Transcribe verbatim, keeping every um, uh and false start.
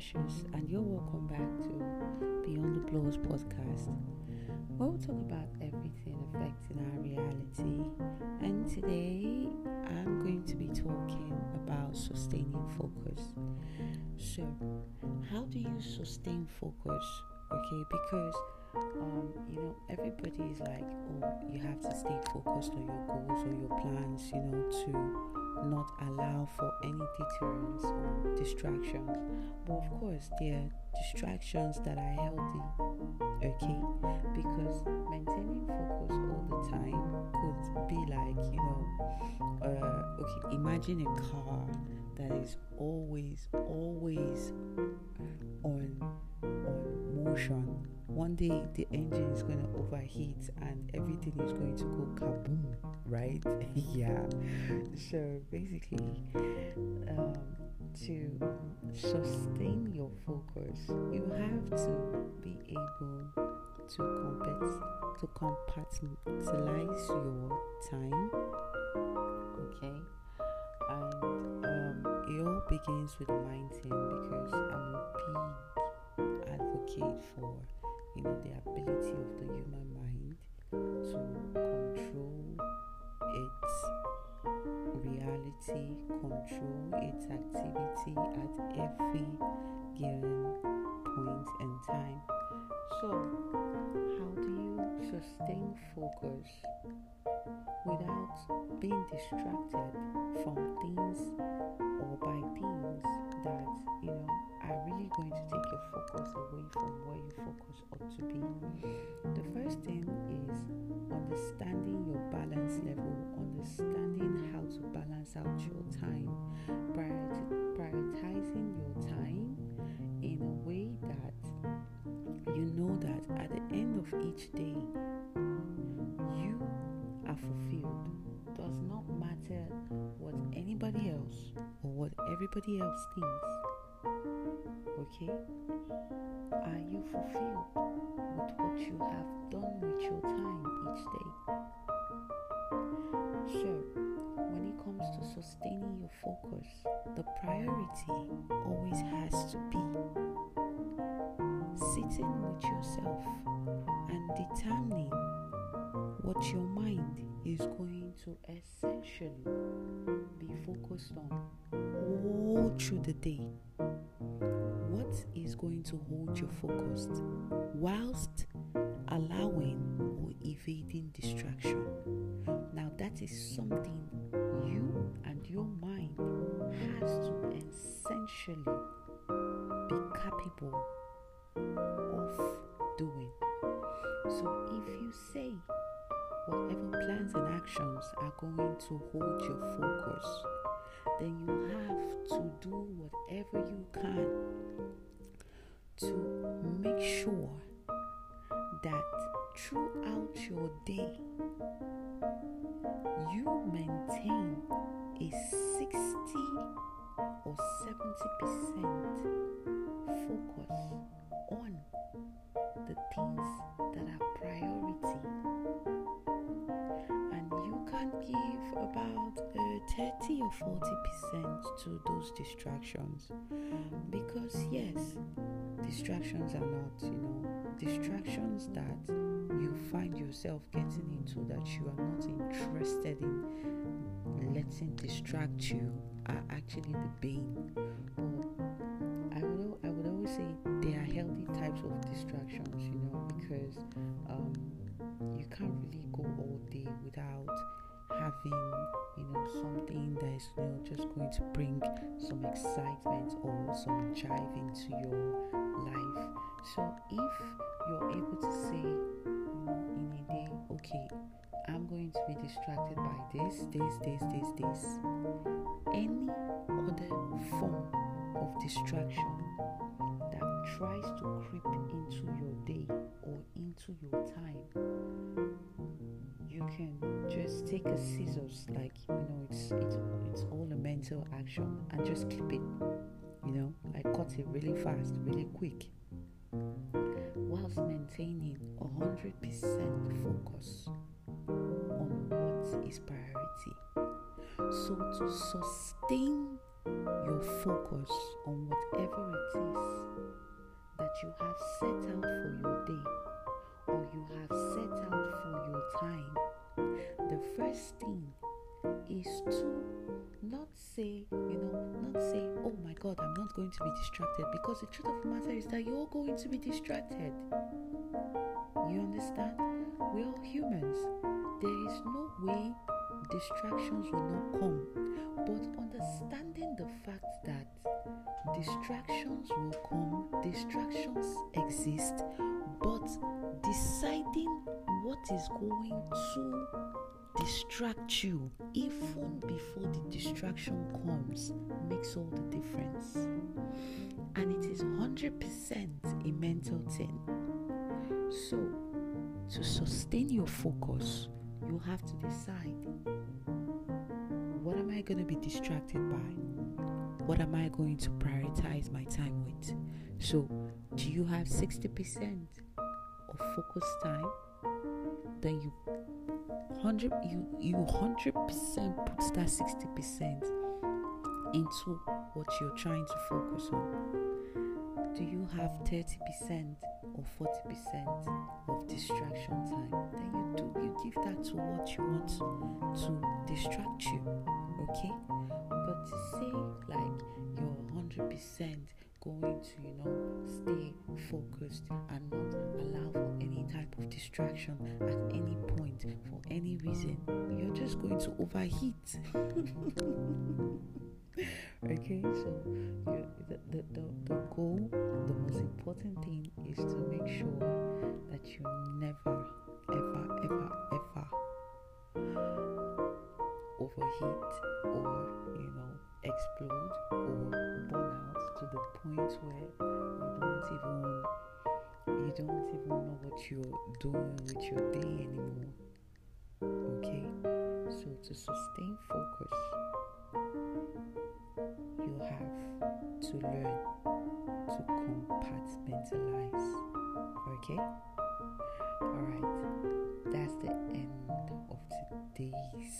Precious, and you're welcome back to Beyond the Blows podcast, where we'll talk about everything affecting our reality. And today I'm going to be talking about sustaining focus. So how do you sustain focus? Okay, because um, you know, everybody is like, oh, you have to stay focused on your goals or your plans, you know, to not allow for any deterrence or distractions. But of course there are distractions that are healthy, okay, because maintaining focus all the time could be like, you know, uh, okay, imagine a car that is always always on on motion. One day the engine is going to overheat and everything is going to go kaboom, right? Yeah. So basically, um, to sustain your focus, you have to be able to compet- to compartmentalize your time, okay? And um, it all begins with mindset, because I'm a big advocate for, you know, the ability of the human mind to control its reality, control its activity at every given point in time. So, how do you sustain focus without being distracted from things or by things that, you know, are really going to take your focus away from where your focus ought to be? The first thing is understanding your balance level, understanding how to balance out your time, prioritizing your time in a way that you know that at the end of each day you are fulfilled. Does not matter what anybody else or what everybody else thinks. Okay? Are you fulfilled with what you have done with your time each day? So, when it comes to sustaining your focus, the priority always has to be sitting with yourself and determining what your mind is going to essentially be focused on all through the day. What is going to hold you focused whilst allowing or evading distraction? Now that is something you and your mind has to essentially be capable of doing. So if you say whatever plans and actions are going to hold your focus, then you have to do whatever you can to make sure that throughout your day you maintain a sixty or seventy percent focus on the things that are priority. And you can give about thirty or forty percent to those distractions, because yes, distractions are not, you know, distractions that you find yourself getting into that you are not interested in letting distract you are actually the bane. But I would, I would always say there are healthy types of distractions, you know, because um, you can't really go all day without having, you know, something that is, you know, just going to bring some excitement or some jive into your life. So if you're able to say, you know, in a day, okay, I'm going to be distracted by this, this, this, this, this, any other form of distraction that tries to creep into your day or into your time, you can just take a scissors, like, you know, it's it's it's all a mental action, and just clip it, you know, like cut it really fast, really quick, whilst maintaining a hundred percent focus on what is priority. So to sustain your focus on whatever it is that you have set out for your day or you have set out for your time. The first thing is to not say, you know, not say, oh my God, I'm not going to be distracted, because the truth of the matter is that you're going to be distracted. You understand? We're all humans. There is no way distractions will not come. But understanding the fact that distractions will come, distractions exist, but deciding what is going to distract you, even before the distraction comes, makes all the difference. And it is one hundred percent a mental thing. So, to sustain your focus, you have to decide, what am I going to be distracted by? What am I going to prioritize my time with? So, do you have sixty percent of focus time? Then you hundred you you hundred percent put that sixty percent into what you're trying to focus on. Do you have thirty percent or forty percent of distraction time? Then you do you give that to what you want to, to distract you, okay? But to say like you're hundred percent going to, you know, stay focused and not allow for any type of distraction at any point for any reason, you're just going to overheat. Okay, so you, the, the, the, the goal, the most important thing is to make sure that you never, ever, ever, ever overheat or, you know, explode or burn out to the point where you don't even you don't even know what you're doing with your day anymore. Okay, so to sustain focus, you have to learn to compartmentalize. Okay, all right, that's the end of today's